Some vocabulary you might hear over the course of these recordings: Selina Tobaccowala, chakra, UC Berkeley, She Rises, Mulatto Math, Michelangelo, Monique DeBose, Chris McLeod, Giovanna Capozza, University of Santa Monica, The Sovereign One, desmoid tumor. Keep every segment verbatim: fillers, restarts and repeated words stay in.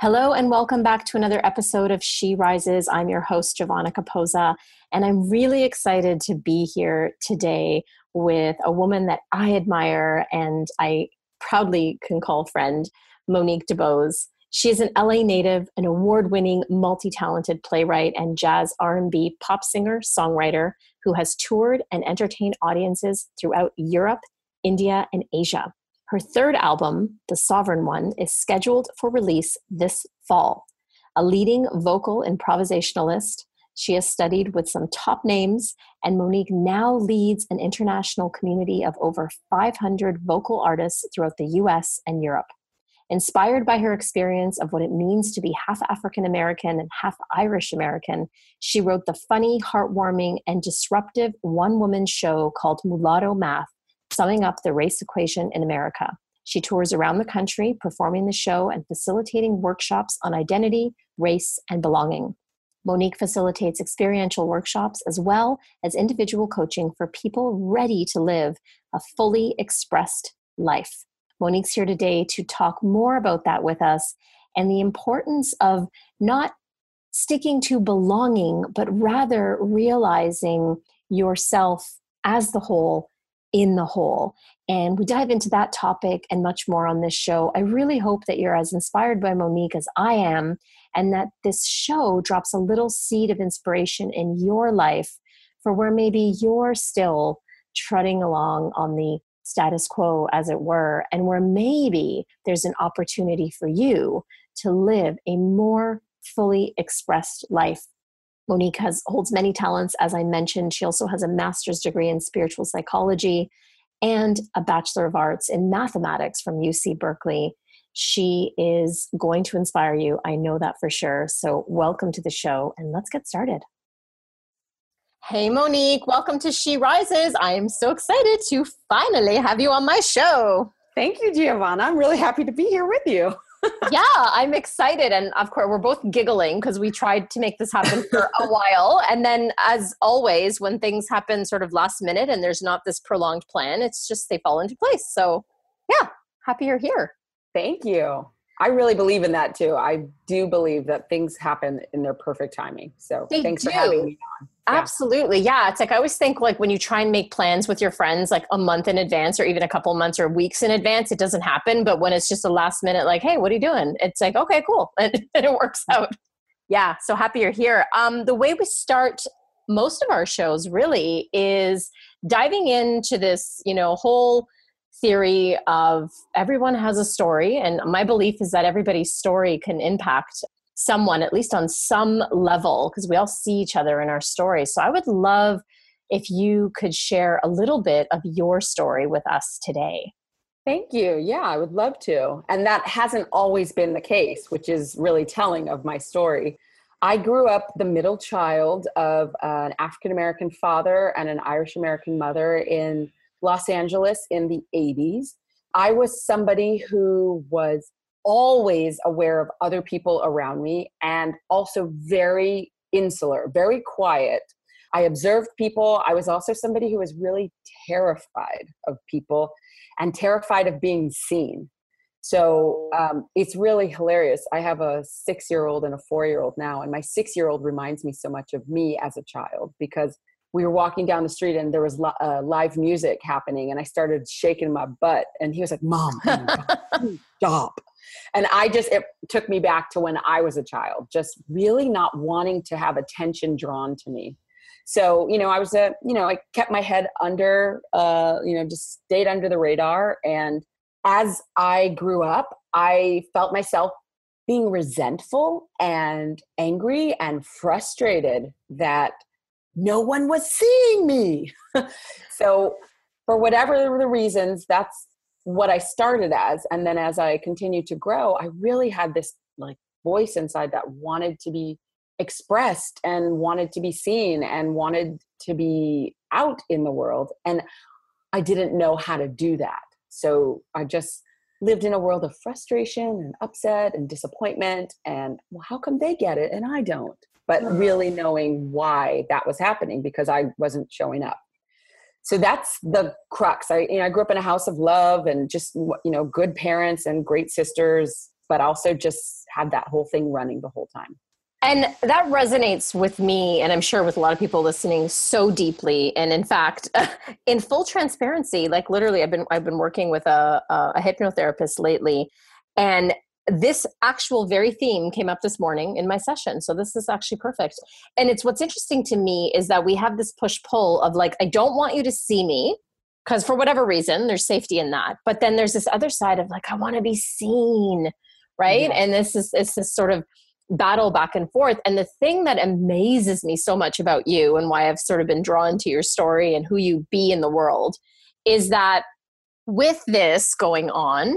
Hello and welcome back to another episode of She Rises. I'm your host, Giovanna Capozza, and I'm really excited to be here today with a woman that I admire and I proudly can call friend, Monique DeBose. She is an L A native, an award-winning, multi-talented playwright and jazz R and B pop singer, songwriter who has toured and entertained audiences throughout Europe, India, and Asia. Her third album, The Sovereign One, is scheduled for release this fall. A leading vocal improvisationalist, she has studied with some top names, and Monique now leads an international community of over five hundred vocal artists throughout the U S and Europe. Inspired by her experience of what it means to be half African American and half Irish American, she wrote the funny, heartwarming, and disruptive one-woman show called Mulatto Math, summing up the race equation in America. She tours around the country, performing the show and facilitating workshops on identity, race, and belonging. Monique facilitates experiential workshops as well as individual coaching for people ready to live a fully expressed life. Monique's here today to talk more about that with us and the importance of not sticking to belonging, but rather realizing yourself as the whole in the whole. And we dive into that topic and much more on this show. I really hope that you're as inspired by Monique as I am, and that this show drops a little seed of inspiration in your life for where maybe you're still trudging along on the status quo, as it were, and where maybe there's an opportunity for you to live a more fully expressed life. Monique has, holds many talents, as I mentioned. She also has a master's degree in spiritual psychology and a bachelor of arts in mathematics from U C Berkeley. She is going to inspire you. I know that for sure. So welcome to the show, and let's get started. Hey, Monique, welcome to She Rises. I am so excited to finally have you on my show. Thank you, Giovanna. I'm really happy to be here with you. Yeah, I'm excited. And of course, we're both giggling because we tried to make this happen for a while. And then as always, when things happen sort of last minute and there's not this prolonged plan, it's just they fall into place. So yeah, happy you're here. Thank you. I really believe in that too. I do believe that things happen in their perfect timing. So they thanks do. for having me on. Yeah. Absolutely. Yeah. It's like, I always think like when you try and make plans with your friends, like a month in advance or even a couple months or weeks in advance, it doesn't happen. But when it's just a last minute, like, hey, what are you doing? It's like, okay, cool. And, and it works out. Yeah. So happy you're here. Um, the way we start most of our shows really is diving into this, you know, whole theory of everyone has a story. And my belief is that everybody's story can impact someone, at least on some level, because we all see each other in our stories. So I would love if you could share a little bit of your story with us today. Thank you. Yeah, I would love to. And that hasn't always been the case, which is really telling of my story. I grew up the middle child of an African-American father and an Irish-American mother in Los Angeles in the eighties. I was somebody who was always aware of other people around me and also very insular, very quiet. I observed people. I was also somebody who was really terrified of people and terrified of being seen. So um, it's really hilarious. I have a six-year-old and a four-year-old now, and my six-year-old reminds me so much of me as a child because we were walking down the street and there was li- uh, live music happening and I started shaking my butt and he was like, Mom, oh stop. And I just, it took me back to when I was a child, just really not wanting to have attention drawn to me. So, you know, I was a, you know, I kept my head under, uh, you know, just stayed under the radar. And as I grew up, I felt myself being resentful and angry and frustrated that no one was seeing me. So for whatever the reasons, that's what I started as. And then as I continued to grow, I really had this like voice inside that wanted to be expressed and wanted to be seen and wanted to be out in the world. And I didn't know how to do that. So I just lived in a world of frustration and upset and disappointment and, well, how come they get it and I don't? But really knowing why that was happening, because I wasn't showing up. So that's the crux. I, you know, I grew up in a house of love and just, you know, good parents and great sisters, but also just had that whole thing running the whole time. And that resonates with me, and I'm sure with a lot of people listening, so deeply. And in fact, in full transparency, like literally, I've been I've been working with a, a hypnotherapist lately, and this actual very theme came up this morning in my session. So this is actually perfect. And it's what's interesting to me is that we have this push-pull of like, I don't want you to see me, because for whatever reason, there's safety in that. But then there's this other side of like, I want to be seen, right? Yeah. And this is it's this sort of battle back and forth. And the thing that amazes me so much about you and why I've sort of been drawn to your story and who you be in the world is that with this going on,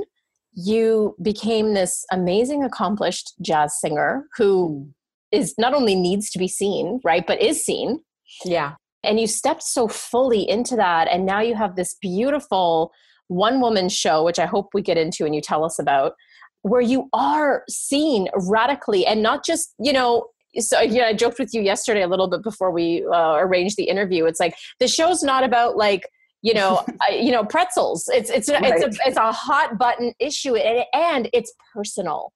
you became this amazing, accomplished jazz singer who is not only needs to be seen, right, but is seen. Yeah. And you stepped so fully into that. And now you have this beautiful one-woman show, which I hope we get into and you tell us about, where you are seen radically and not just, you know, so yeah, I joked with you yesterday a little bit before we uh, arranged the interview. It's like, the show's not about like, you know, uh, you know, pretzels. It's, it's, right. it's a, it's a hot button issue and, and it's personal.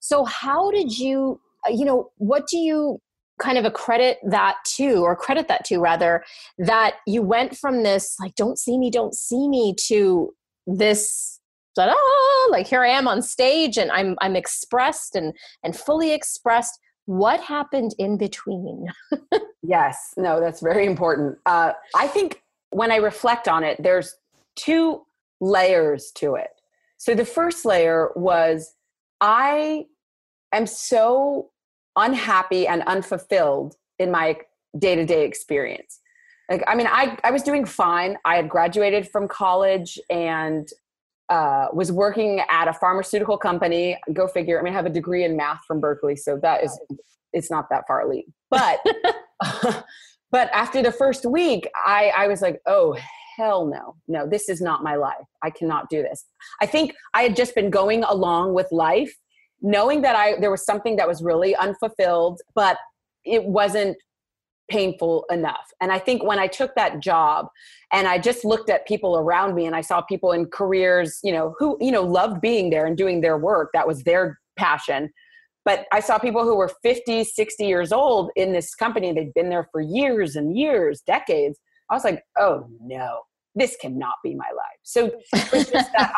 So how did you, you know, what do you kind of accredit that to, or credit that to rather, that you went from this, like, don't see me, don't see me, to this, ta-da, like here I am on stage and I'm, I'm expressed and, and fully expressed. What happened in between? Yes, no, that's very important. Uh, I think when I reflect on it, there's two layers to it. So the first layer was, I am so unhappy and unfulfilled in my day-to-day experience. Like, I mean, I, I was doing fine. I had graduated from college and Uh, was working at a pharmaceutical company. Go figure. I mean, I have a degree in math from Berkeley, so that is, it's not that far a leap. But, but after the first week, I, I was like, oh, hell no. No, this is not my life. I cannot do this. I think I had just been going along with life, knowing that I there was something that was really unfulfilled, but it wasn't painful enough. And I think when I took that job and I just looked at people around me and I saw people in careers, you know, who, you know, loved being there and doing their work. That was their passion. But I saw people who were fifty, sixty years old in this company. They'd been there for years and years, decades. I was like, oh no, this cannot be my life. So it was just that,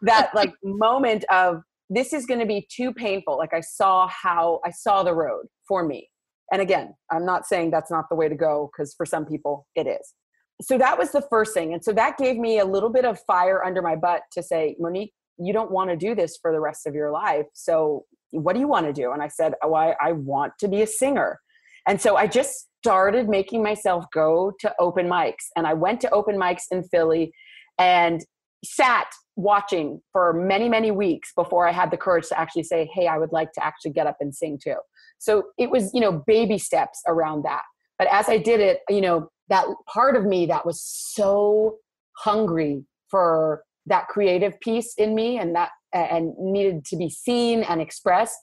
that like moment of, this is going to be too painful. Like I saw how I saw the road for me. And again, I'm not saying that's not the way to go, because for some people it is. So that was the first thing. And so that gave me a little bit of fire under my butt to say, Monique, you don't want to do this for the rest of your life. So what do you want to do? And I said, oh, I, I want to be a singer. And so I just started making myself go to open mics. And I went to open mics in Philly and sat watching for many, many weeks before I had the courage to actually say, hey, I would like to actually get up and sing too. So it was, you know, baby steps around that. But as I did it, you know, that part of me that was so hungry for that creative piece in me and that, and needed to be seen and expressed,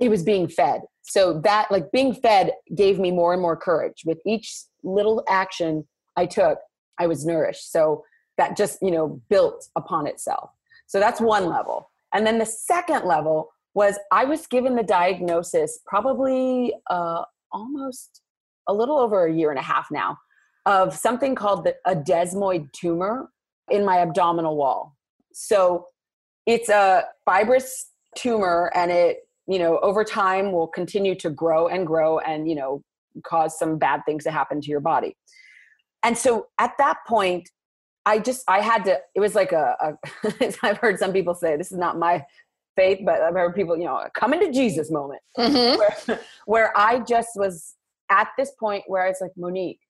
it was being fed. So that, like, being fed gave me more and more courage. With each little action I took, I was nourished. So that just, you know, built upon itself. So that's one level. And then the second level was, I was given the diagnosis probably uh, almost a little over a year and a half now of something called the, a desmoid tumor in my abdominal wall. So it's a fibrous tumor, and it, you know, over time will continue to grow and grow and, you know, cause some bad things to happen to your body. And so at that point, I just, I had to, it was like a, a I've heard some people say, this is not my faith, but I've heard people, you know, a coming to Jesus moment, mm-hmm. where, where I just was at this point where it's like, Monique,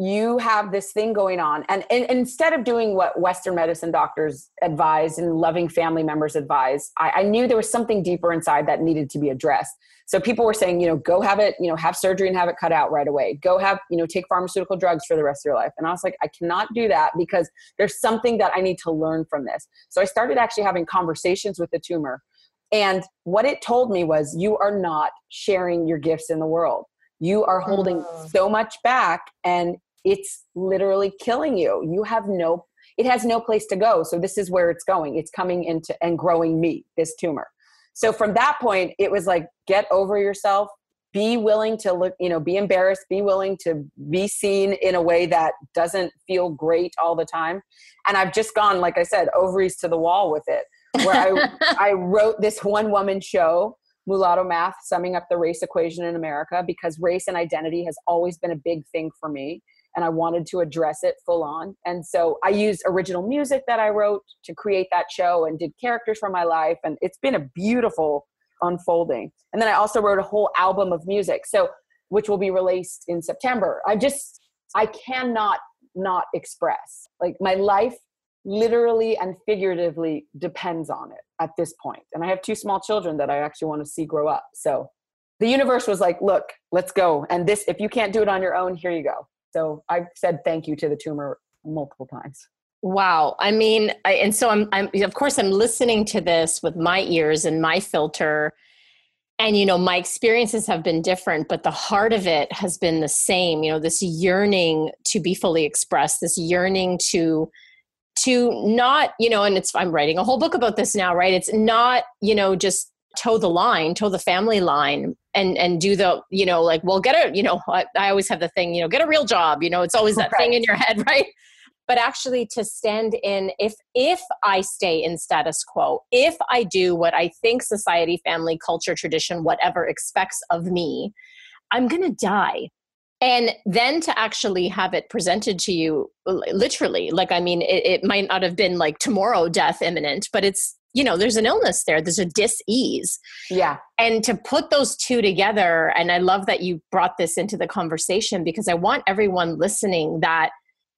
you have this thing going on. And, and instead of doing what Western medicine doctors advise and loving family members advise, I, I knew there was something deeper inside that needed to be addressed. So people were saying, you know, go have it, you know, have surgery and have it cut out right away. Go have, you know, take pharmaceutical drugs for the rest of your life. And I was like, I cannot do that because there's something that I need to learn from this. So I started actually having conversations with the tumor. And what it told me was, you are not sharing your gifts in the world. You are holding oh. so much back, and it's literally killing you. You have no, it has no place to go. So this is where it's going. It's coming into and growing me, this tumor. So from that point, it was like, get over yourself, be willing to look, you know, be embarrassed, be willing to be seen in a way that doesn't feel great all the time. And I've just gone, like I said, ovaries to the wall with it, where I, I wrote this one woman show, Mulatto Math, summing up the race equation in America, because race and identity has always been a big thing for me, and I wanted to address it full on. And so I used original music that I wrote to create that show and did characters from my life. And it's been a beautiful unfolding. And then I also wrote a whole album of music, so which will be released in September. I just, I cannot not express, like, my life literally and figuratively depends on it at this point. And I have two small children that I actually want to see grow up. So the universe was like, look, let's go. And this, if you can't do it on your own, here you go. So I've said thank you to the tumor multiple times. Wow. I mean, I, and so I'm, I'm, of course I'm listening to this with my ears and my filter, and, you know, my experiences have been different, but the heart of it has been the same, you know, this yearning to be fully expressed, this yearning to to not, you know, and it's, I'm writing a whole book about this now, right? It's not, you know, just toe the line, toe the family line and, and do the, you know, like, well, get a, you know, I, I always have the thing, you know, get a real job, you know, it's always that right. thing in your head, right? But actually to stand in, if, if I stay in status quo, if I do what I think society, family, culture, tradition, whatever expects of me, I'm going to die. And then to actually have it presented to you, literally, like, I mean, it, it might not have been like tomorrow death imminent, but it's, you know, there's an illness there. There's a dis-ease. Yeah. And to put those two together, and I love that you brought this into the conversation, because I want everyone listening that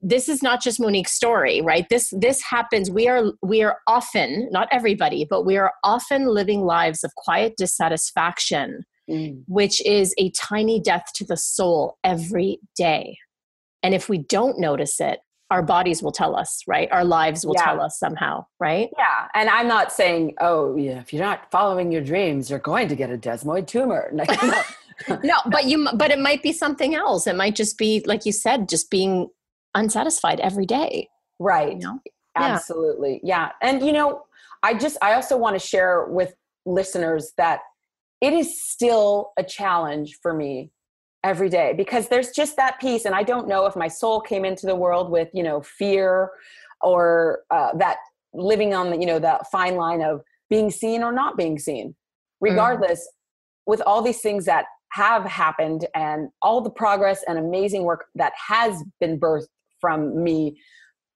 this is not just Monique's story, right? This, this happens. We are, we are often, not everybody, but we are often living lives of quiet dissatisfaction, Mm. which is a tiny death to the soul every day. And if we don't notice it, our bodies will tell us, right? Our lives will yeah. tell us somehow, right? Yeah. And I'm not saying, oh, yeah, if you're not following your dreams, you're going to get a desmoid tumor. No, no, but you, but it might be something else. It might just be, like you said, just being unsatisfied every day. Right. You know? Absolutely. Yeah. yeah. And, you know, I just, I also want to share with listeners that it is still a challenge for me every day, because there's just that piece. And I don't know if my soul came into the world with, you know, fear or uh, that living on the, you know, that fine line of being seen or not being seen. Regardless, mm. with all these things that have happened and all the progress and amazing work that has been birthed from me,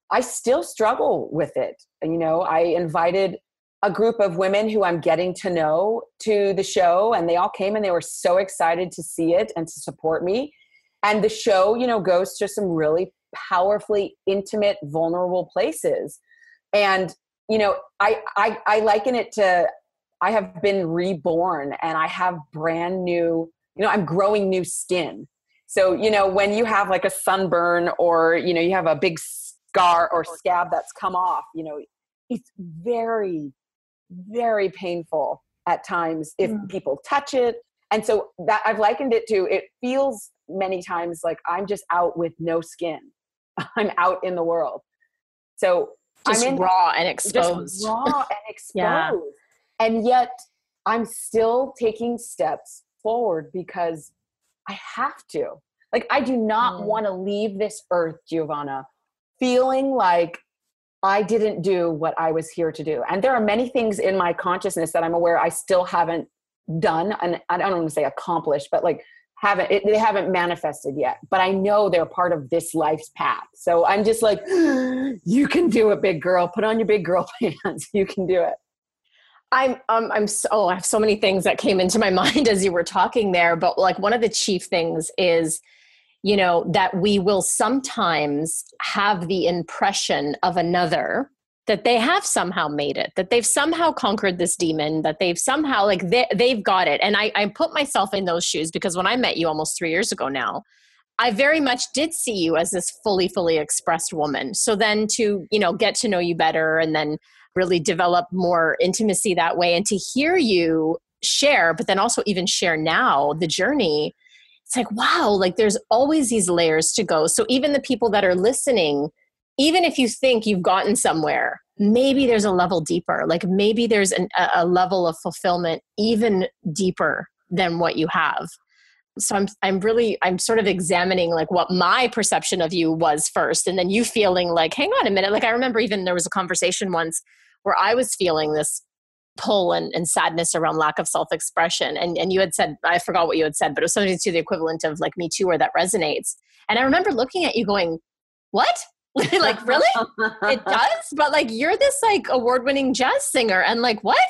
I still struggle with it. You know, I invited a group of women who I'm getting to know to the show, and they all came and they were so excited to see it and to support me. And the show, you know, goes to some really powerfully intimate, vulnerable places. And, you know, I, I, I liken it to, I have been reborn and I have brand new, you know, I'm growing new skin. So, you know, when you have like a sunburn or, you know, you have a big scar or scab that's come off, you know, it's very, very painful at times if mm. people touch it. And so that I've likened it to, it feels many times like I'm just out with no skin. I'm out in the world. So just I'm in, raw and exposed. Just raw and exposed. yeah. And yet I'm still taking steps forward because I have to. Like, I do not mm. want to leave this earth, Giovanna, feeling like I didn't do what I was here to do. And there are many things in my consciousness that I'm aware I still haven't done. And I don't want to say accomplished, but like haven't, it, they haven't manifested yet, but I know they're part of this life's path. So I'm just like, you can do it, big girl, put on your big girl pants. You can do it. I'm, um, I'm so, oh, I have so many things that came into my mind as you were talking there, but like one of the chief things is, you know, that we will sometimes have the impression of another that they have somehow made it, that they've somehow conquered this demon, that they've somehow like they, they've got it. And I, I put myself in those shoes because when I met you almost three years ago now, I very much did see you as this fully, fully expressed woman. So then to, you know, get to know you better and then really develop more intimacy that way and to hear you share, but then also even share now the journey, it's like, wow, like there's always these layers to go. So even the people that are listening, even if you think you've gotten somewhere, maybe there's a level deeper, like maybe there's an, a level of fulfillment even deeper than what you have. So I'm, I'm really, I'm sort of examining like what my perception of you was first. And then you feeling like, hang on a minute. Like I remember even there was a conversation once where I was feeling this pull and, and sadness around lack of self-expression. And, and you had said, I forgot what you had said, but it was something to the equivalent of like Me Too or that resonates. And I remember looking at you going, what? Like, really? It does? But like, you're this like award-winning jazz singer. And like, what?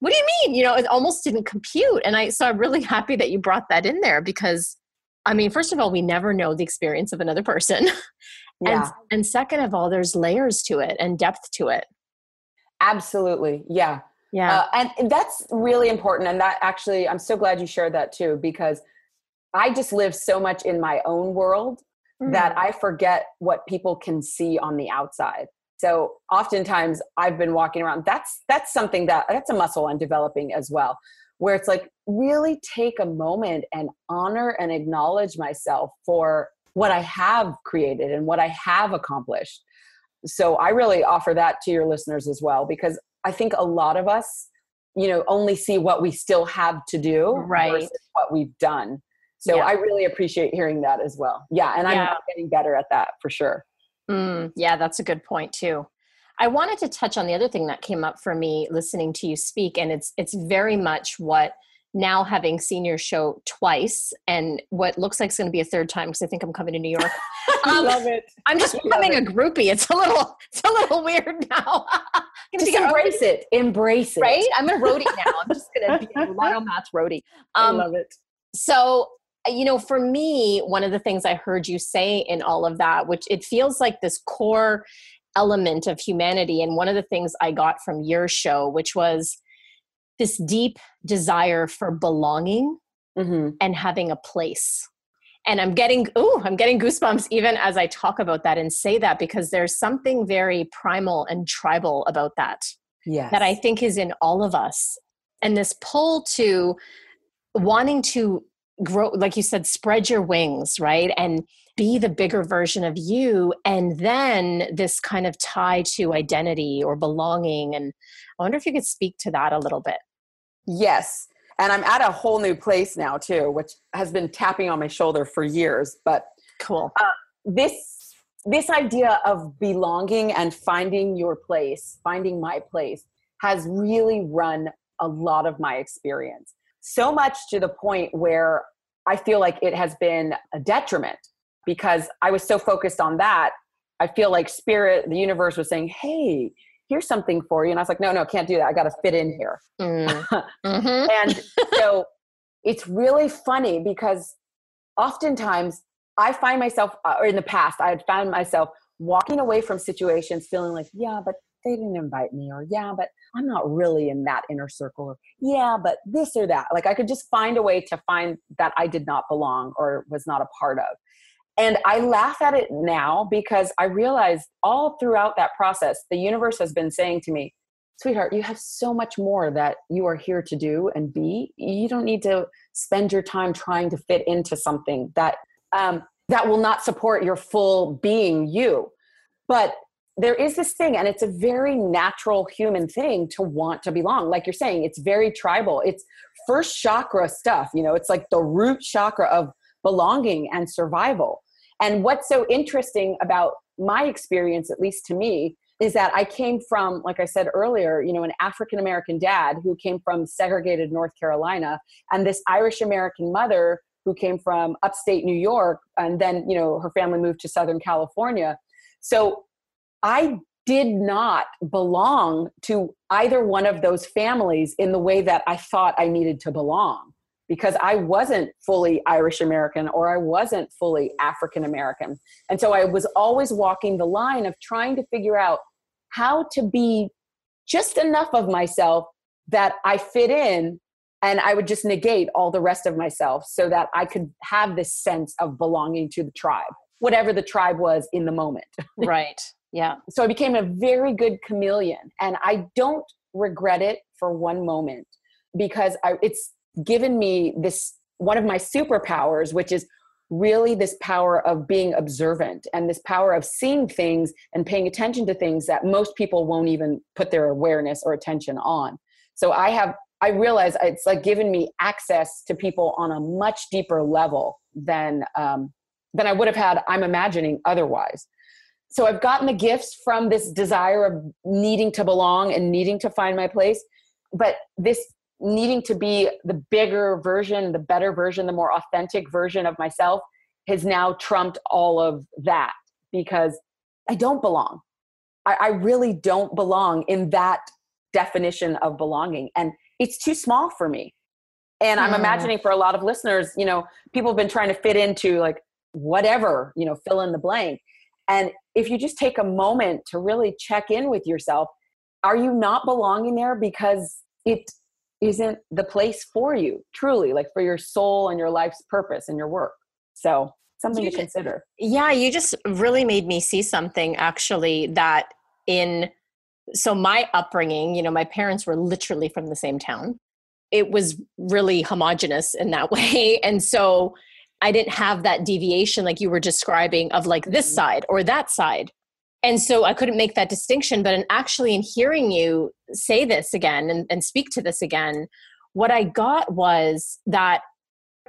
What do you mean? You know, it almost didn't compute. And I, so I'm really happy that you brought that in there because, I mean, first of all, we never know the experience of another person. Yeah. And, and second of all, there's layers to it and depth to it. Absolutely. Yeah. Yeah. Uh, and that's really important. And that actually, I'm so glad you shared that too, because I just live so much in my own world mm-hmm. that I forget what people can see on the outside. So oftentimes I've been walking around, that's, that's something that, that's a muscle I'm developing as well, where it's like, really take a moment and honor and acknowledge myself for what I have created and what I have accomplished. So I really offer that to your listeners as well, because I think a lot of us, you know, only see what we still have to do right. versus what we've done. So yeah. I really appreciate hearing that as well. Yeah. And I'm yeah. getting better at that for sure. Mm, yeah, that's a good point too. I wanted to touch on the other thing that came up for me listening to you speak, and it's it's very much what now having seen your show twice, and what looks like it's going to be a third time because I think I'm coming to New York. I um, love it. I'm just becoming a groupie. It's a little it's a little weird now. Just embrace it. Embrace it. Right? I'm a roadie now. I'm just going to be a Mulatto Math roadie. Um, I love it. So. You know, for me, one of the things I heard you say in all of that, which it feels like this core element of humanity. And one of the things I got from your show, which was this deep desire for belonging mm-hmm. and having a place. And I'm getting, ooh, I'm getting goosebumps even as I talk about that and say that, because there's something very primal and tribal about that. Yes. That I think is in all of us. And this pull to wanting to grow, like you said, spread your wings, right? And be the bigger version of you. And then this kind of tie to identity or belonging. And I wonder if you could speak to that a little bit. Yes. And I'm at a whole new place now too, which has been tapping on my shoulder for years, but cool. Uh, this, this idea of belonging and finding your place, finding my place has really run a lot of my experience. So much to the point where I feel like it has been a detriment because I was so focused on that. I feel like spirit, the universe was saying, hey, here's something for you. And I was like, no, no, can't do that. I got to fit in here. Mm. Mm-hmm. And so it's really funny because oftentimes I find myself, or in the past, I had found myself walking away from situations feeling like, yeah, but they didn't invite me, or yeah, but I'm not really in that inner circle, or yeah, but this or that. Like I could just find a way to find that I did not belong or was not a part of. And I laugh at it now because I realized all throughout that process, the universe has been saying to me, sweetheart, you have so much more that you are here to do and be. You don't need to spend your time trying to fit into something that, um, that will not support your full being you. But there is this thing, and it's a very natural human thing to want to belong. Like you're saying, it's very tribal. It's first chakra stuff. You know, it's like the root chakra of belonging and survival. And what's so interesting about my experience, at least to me, is that I came from, like I said earlier, you know, an African-American dad who came from segregated North Carolina, and this Irish-American mother who came from upstate New York. And then, you know, her family moved to Southern California. So I did not belong to either one of those families in the way that I thought I needed to belong, because I wasn't fully Irish American or I wasn't fully African American. And so I was always walking the line of trying to figure out how to be just enough of myself that I fit in, and I would just negate all the rest of myself so that I could have this sense of belonging to the tribe, whatever the tribe was in the moment. Right. Yeah. So I became a very good chameleon, and I don't regret it for one moment, because I, it's given me this, one of my superpowers, which is really this power of being observant and this power of seeing things and paying attention to things that most people won't even put their awareness or attention on. So I have, I realize it's like given me access to people on a much deeper level than, um, than I would have had, I'm imagining otherwise. So I've gotten the gifts from this desire of needing to belong and needing to find my place, but this needing to be the bigger version, the better version, the more authentic version of myself has now trumped all of that, because I don't belong. I, I really don't belong in that definition of belonging. And it's too small for me. And I'm mm. imagining for a lot of listeners, you know, people have been trying to fit into like whatever, you know, fill in the blank. And if you just take a moment to really check in with yourself, are you not belonging there because it isn't the place for you, truly, like for your soul and your life's purpose and your work? So something you to consider. Just, yeah, you just really made me see something actually that in, so my upbringing, you know, my parents were literally from the same town. It was really homogenous in that way. And so I didn't have that deviation like you were describing of like this side or that side. And so I couldn't make that distinction, but in actually in hearing you say this again and, and speak to this again, what I got was that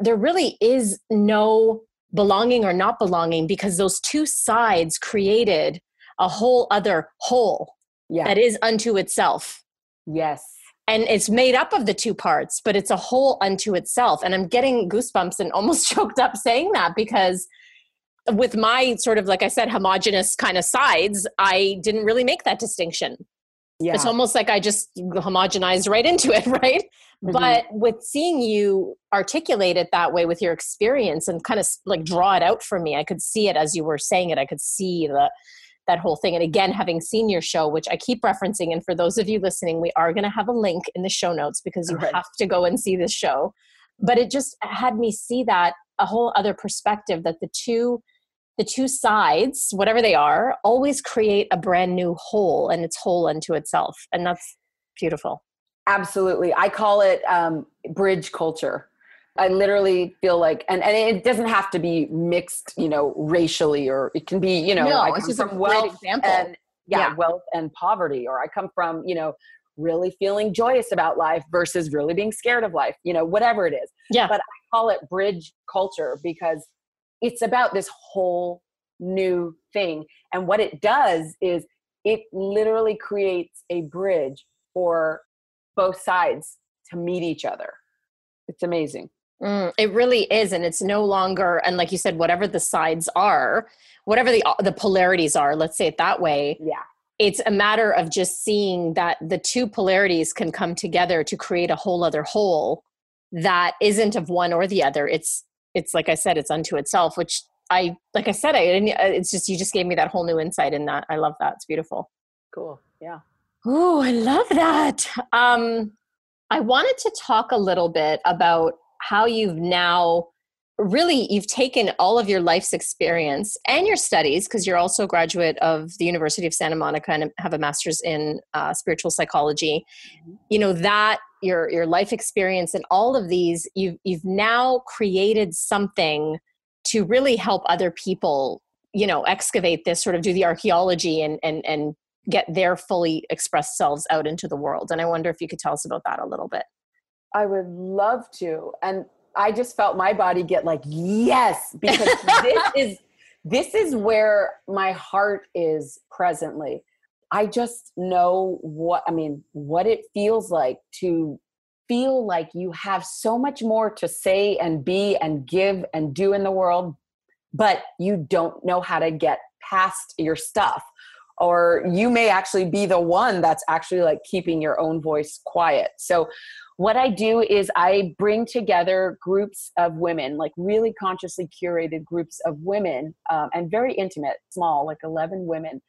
there really is no belonging or not belonging, because those two sides created a whole other whole yeah. that is unto itself. Yes. And it's made up of the two parts, but it's a whole unto itself. And I'm getting goosebumps and almost choked up saying that, because with my sort of, like I said, homogenous kind of sides, I didn't really make that distinction. Yeah. It's almost like I just homogenized right into it, right? Mm-hmm. But with seeing you articulate it that way with your experience and kind of like draw it out for me, I could see it as you were saying it. I could see the that whole thing. And again, having seen your show, which I keep referencing, and for those of you listening, we are going to have a link in the show notes, because you right. have to go and see this show. But it just had me see that a whole other perspective, that the two The two sides, whatever they are, always create a brand new whole, and it's whole unto itself. And that's beautiful. Absolutely. I call it um, bridge culture. I literally feel like, and, and it doesn't have to be mixed, you know, racially, or it can be, you know, no, I come it's from a wealth example. and yeah, yeah, wealth and poverty, or I come from, you know, really feeling joyous about life versus really being scared of life, you know, whatever it is. Yeah. But I call it bridge culture because it's about this whole new thing. And what it does is it literally creates a bridge for both sides to meet each other. It's amazing. Mm, it really is. And it's no longer, and like you said, whatever the sides are, whatever the the polarities are, let's say it that way. Yeah. It's a matter of just seeing that the two polarities can come together to create a whole other whole that isn't of one or the other. It's It's like I said, it's unto itself, which I, like I said, I it's just, you just gave me that whole new insight in that. I love that. It's beautiful. Cool. Yeah. Oh, I love that. Um, I wanted to talk a little bit about how you've now really, you've taken all of your life's experience and your studies, because you're also a graduate of the University of Santa Monica and have a master's in uh, spiritual psychology. Mm-hmm. You know, that your your life experience and all of these, you've, you've now created something to really help other people, you know, excavate this, sort of do the archaeology and and and get their fully expressed selves out into the world. And I wonder if you could tell us about that a little bit. I would love to. And I just felt my body get like, yes, because this is, this is where my heart is presently. I just know what, I mean, what it feels like to feel like you have so much more to say and be and give and do in the world, but you don't know how to get past your stuff, or you may actually be the one that's actually like keeping your own voice quiet. So what I do is I bring together groups of women, like really consciously curated groups of women, um, and very intimate, small, like eleven women,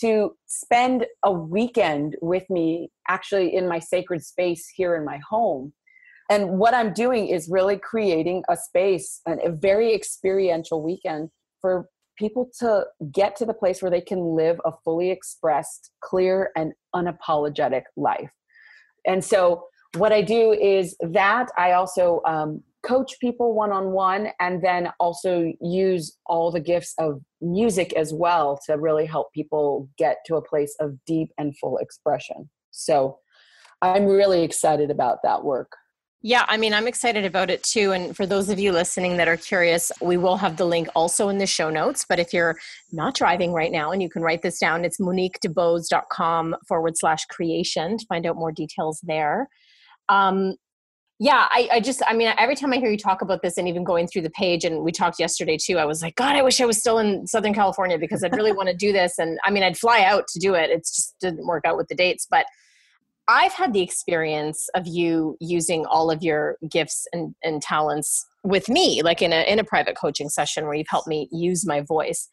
to spend a weekend with me actually in my sacred space here in my home. And what I'm doing is really creating a space, and a very experiential weekend for people to get to the place where they can live a fully expressed, clear, and unapologetic life. And so what I do is that I also um, coach people one-on-one, and then also use all the gifts of music as well to really help people get to a place of deep and full expression. So I'm really excited about that work. Yeah, I mean, I'm excited about it too. And for those of you listening that are curious, we will have the link also in the show notes. But if you're not driving right now, and you can write this down, it's moniquedebose.com forward slash creation to find out more details there. Um, yeah, I, I just, I mean, every time I hear you talk about this, and even going through the page, and we talked yesterday too, I was like, God, I wish I was still in Southern California, because I'd really want to do this. And I mean, I'd fly out to do it. It just didn't work out with the dates, but I've had the experience of you using all of your gifts and, and talents with me, like in a in a private coaching session where you've helped me use my voice.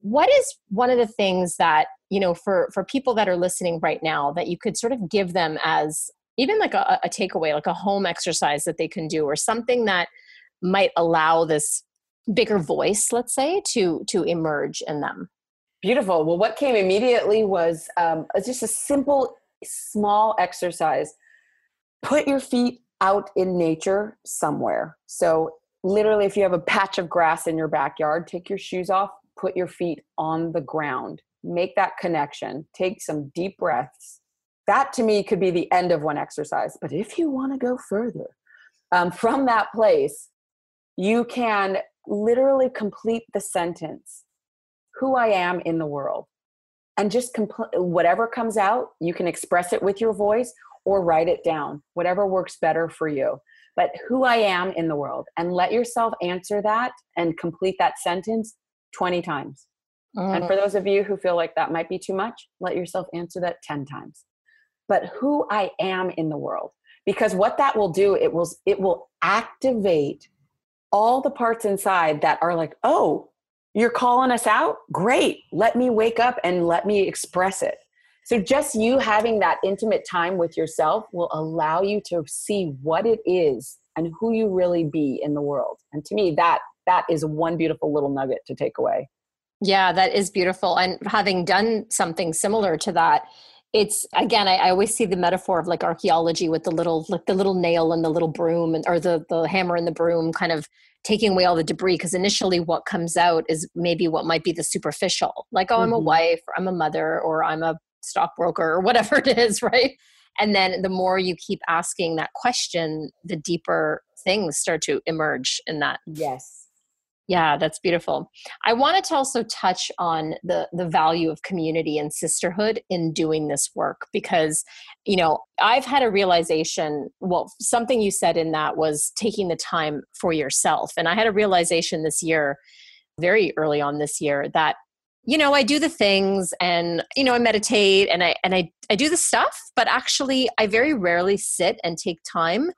What is one of the things that, you know, for, for people that are listening right now, that you could sort of give them as even like a, a takeaway, like a home exercise that they can do, or something that might allow this bigger voice, let's say, to to emerge in them? Beautiful. Well, what came immediately was um, just a simple small exercise. Put your feet out in nature somewhere. So literally, if you have a patch of grass in your backyard, take your shoes off, put your feet on the ground, make that connection, take some deep breaths. That to me could be the end of one exercise. But if you want to go further um, from that place, you can literally complete the sentence, who I am in the world. And just compl- whatever comes out, you can express it with your voice or write it down, whatever works better for you. But who I am in the world, and let yourself answer that and complete that sentence twenty times. Mm. And for those of you who feel like that might be too much, let yourself answer that ten times. But who I am in the world, because what that will do, it will, it will activate all the parts inside that are like, oh, you're calling us out? Great. Let me wake up and let me express it. So just you having that intimate time with yourself will allow you to see what it is and who you really be in the world. And to me, that that is one beautiful little nugget to take away. Yeah, that is beautiful. And having done something similar to that, it's, again, I, I always see the metaphor of like archaeology with the little, like the little nail and the little broom, and or the, the hammer and the broom, kind of taking away all the debris. Because initially what comes out is maybe what might be the superficial, like, oh, mm-hmm. I'm a wife, or I'm a mother, or I'm a stockbroker, or whatever it is, right? And then the more you keep asking that question, the deeper things start to emerge in that. Yes. Yeah, that's beautiful. I wanted to also touch on the, the value of community and sisterhood in doing this work, because, you know, I've had a realization, well, something you said in that was taking the time for yourself. And I had a realization this year, very early on this year, that, you know, I do the things, and, you know, I meditate, and I, and I, I do the stuff, but actually I very rarely sit and take time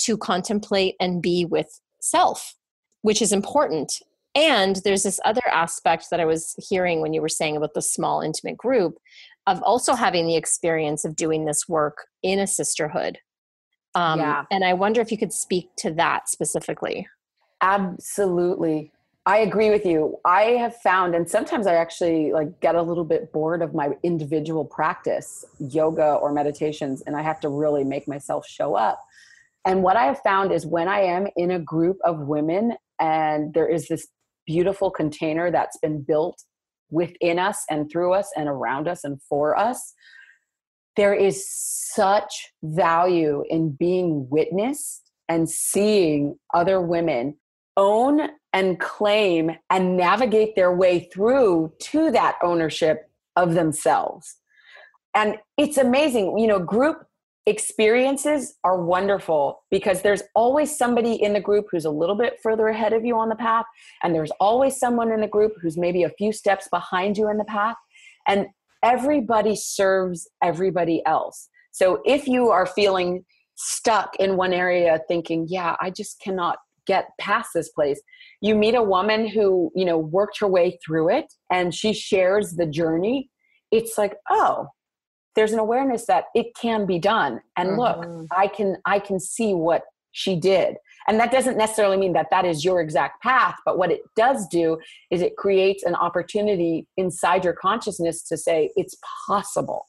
to contemplate and be with self, which is important. And there's this other aspect that I was hearing when you were saying about the small intimate group, of also having the experience of doing this work in a sisterhood. Um, yeah. And I wonder if you could speak to that specifically. Absolutely. I agree with you. I have found, and sometimes I actually like get a little bit bored of my individual practice, yoga or meditations, and I have to really make myself show up. And what I have found is when I am in a group of women, and there is this beautiful container that's been built within us and through us and around us and for us, there is such value in being witnessed and seeing other women own and claim and navigate their way through to that ownership of themselves. And it's amazing, you know, group experiences are wonderful, because there's always somebody in the group who's a little bit further ahead of you on the path. And there's always someone in the group who's maybe a few steps behind you in the path. And everybody serves everybody else. So if you are feeling stuck in one area thinking, yeah, I just cannot get past this place, you meet a woman who, you know, worked her way through it and she shares the journey. It's like, oh, there's an awareness that it can be done. And mm-hmm. look, I can, I can see what she did. And that doesn't necessarily mean that that is your exact path, but what it does do is it creates an opportunity inside your consciousness to say it's possible.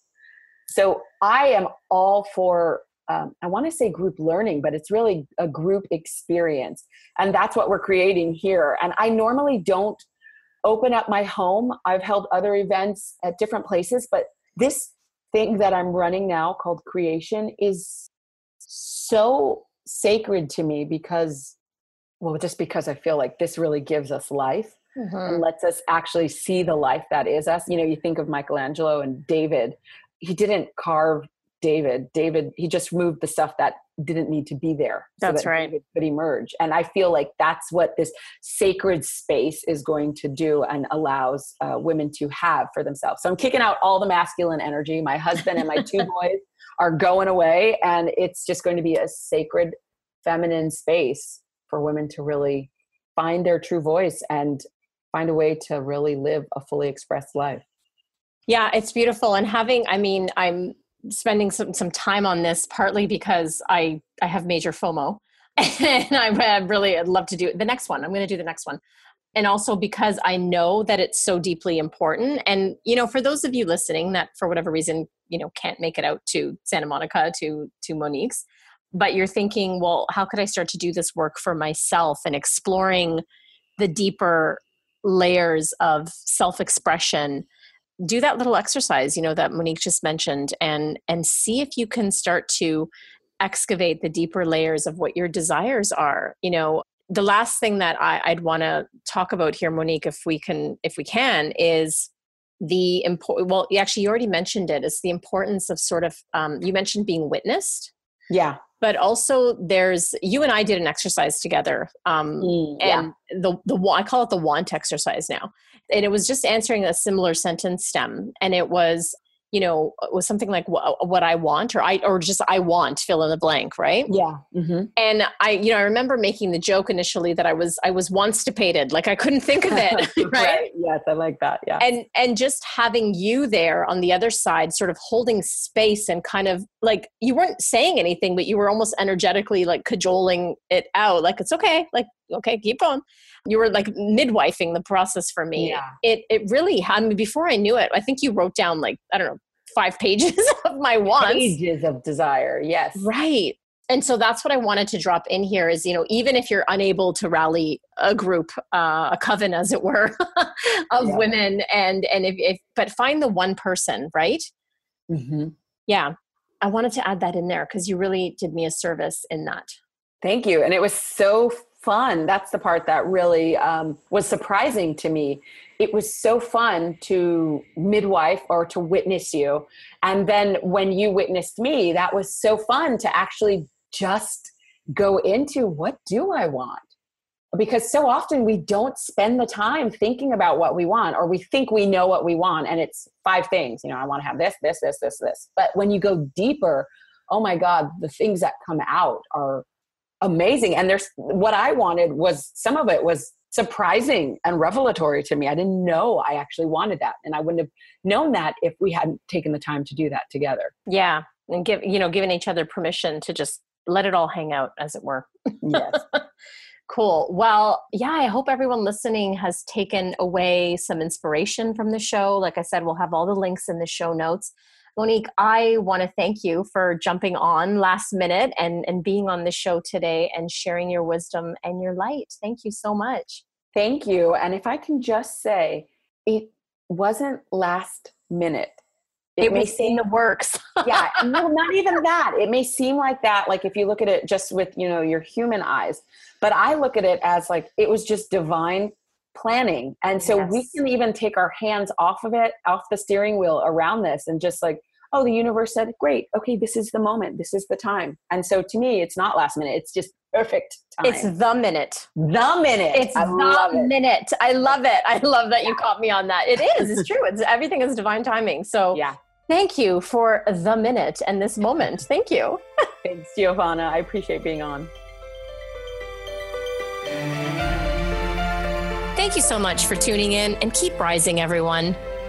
So I am all for, um, I want to say group learning, but it's really a group experience. And that's what we're creating here. And I normally don't open up my home. I've held other events at different places, but this thing that I'm running now called Creation is so sacred to me because, well, just because I feel like this really gives us life mm-hmm. and lets us actually see the life that is us. You know, you think of Michelangelo and David. He didn't carve David. David, he just moved the stuff that didn't need to be there. That's so that right. David could emerge. And I feel like that's what this sacred space is going to do and allows uh, women to have for themselves. So I'm kicking out all the masculine energy. My husband and my two boys are going away, and it's just going to be a sacred feminine space for women to really find their true voice and find a way to really live a fully expressed life. Yeah, it's beautiful. And having, I mean, I'm spending some, some time on this partly because I, I have major FOMO and I, I really I'd love to do the next one. I'm going to do the next one. And also because I know that it's so deeply important. And, you know, for those of you listening that for whatever reason, you know, can't make it out to Santa Monica, to, to Monique's, but you're thinking, well, how could I start to do this work for myself and exploring the deeper layers of self-expression? Do that little exercise, you know, that Monique just mentioned, and, and see if you can start to excavate the deeper layers of what your desires are. You know, the last thing that I, I'd want to talk about here, Monique, if we can, if we can, is the important, well, actually you already mentioned it. It's the importance of sort of, um, you mentioned being witnessed. Yeah. But also there's, you and I did an exercise together. Um, mm, yeah. And the, the, I call it the want exercise now. And it was just answering a similar sentence stem. And it was, you know, it was something like what, what I want, or I, or just, I want, fill in the blank. Right. Yeah. Mm-hmm. And I, you know, I remember making the joke initially that I was, I was wantstipated. Like I couldn't think of it. Right? Right. Yes. I like that. Yeah. And, and just having you there on the other side, sort of holding space and kind of like, you weren't saying anything, but you were almost energetically like cajoling it out. Like, it's okay. Like, okay, keep going. You were like midwifing the process for me. Yeah. It it really had me before I knew it. I think you wrote down like, I don't know, five pages of my wants. Pages of desire. Yes. Right. And so that's what I wanted to drop in here is, you know, even if you're unable to rally a group, uh, a coven as it were, of yeah. women and, and if, if, but find the one person, right? Mm-hmm. Yeah. I wanted to add that in there because you really did me a service in that. Thank you. And it was so fun. That's the part that really um, was surprising to me. It was so fun to midwife or to witness you. And then when you witnessed me, that was so fun to actually just go into what do I want? Because so often we don't spend the time thinking about what we want, or we think we know what we want. And it's five things, you know, I want to have this, this, this, this, this. But when you go deeper, oh my God, the things that come out are amazing. And there's what I wanted was, some of it was surprising and revelatory to me. I didn't know I actually wanted that. And I wouldn't have known that if we hadn't taken the time to do that together. Yeah. And give, you know, giving each other permission to just let it all hang out as it were. Yes. Cool. Well, yeah, I hope everyone listening has taken away some inspiration from the show. Like I said, we'll have all the links in the show notes. Monique, I want to thank you for jumping on last minute and, and being on the show today and sharing your wisdom and your light. Thank you so much. Thank you. And if I can just say, it wasn't last minute. It, it may seem the works. Yeah. No, not even that. It may seem like that. Like if you look at it just with, you know, your human eyes, but I look at it as like, it was just divine planning. And so yes. we can even take our hands off of it, off the steering wheel around this and just like, oh, the universe said, great, okay, this is the moment, this is the time. And so to me, it's not last minute, it's just perfect time. It's the minute. The minute. It's I the minute. It. I love it. I love that you caught me on that. It is, it's true. It's everything is divine timing. So yeah. Thank you for the minute and this moment. Thank you. Thanks, Giovanna. I appreciate being on. Thank you so much for tuning in, and keep rising, everyone.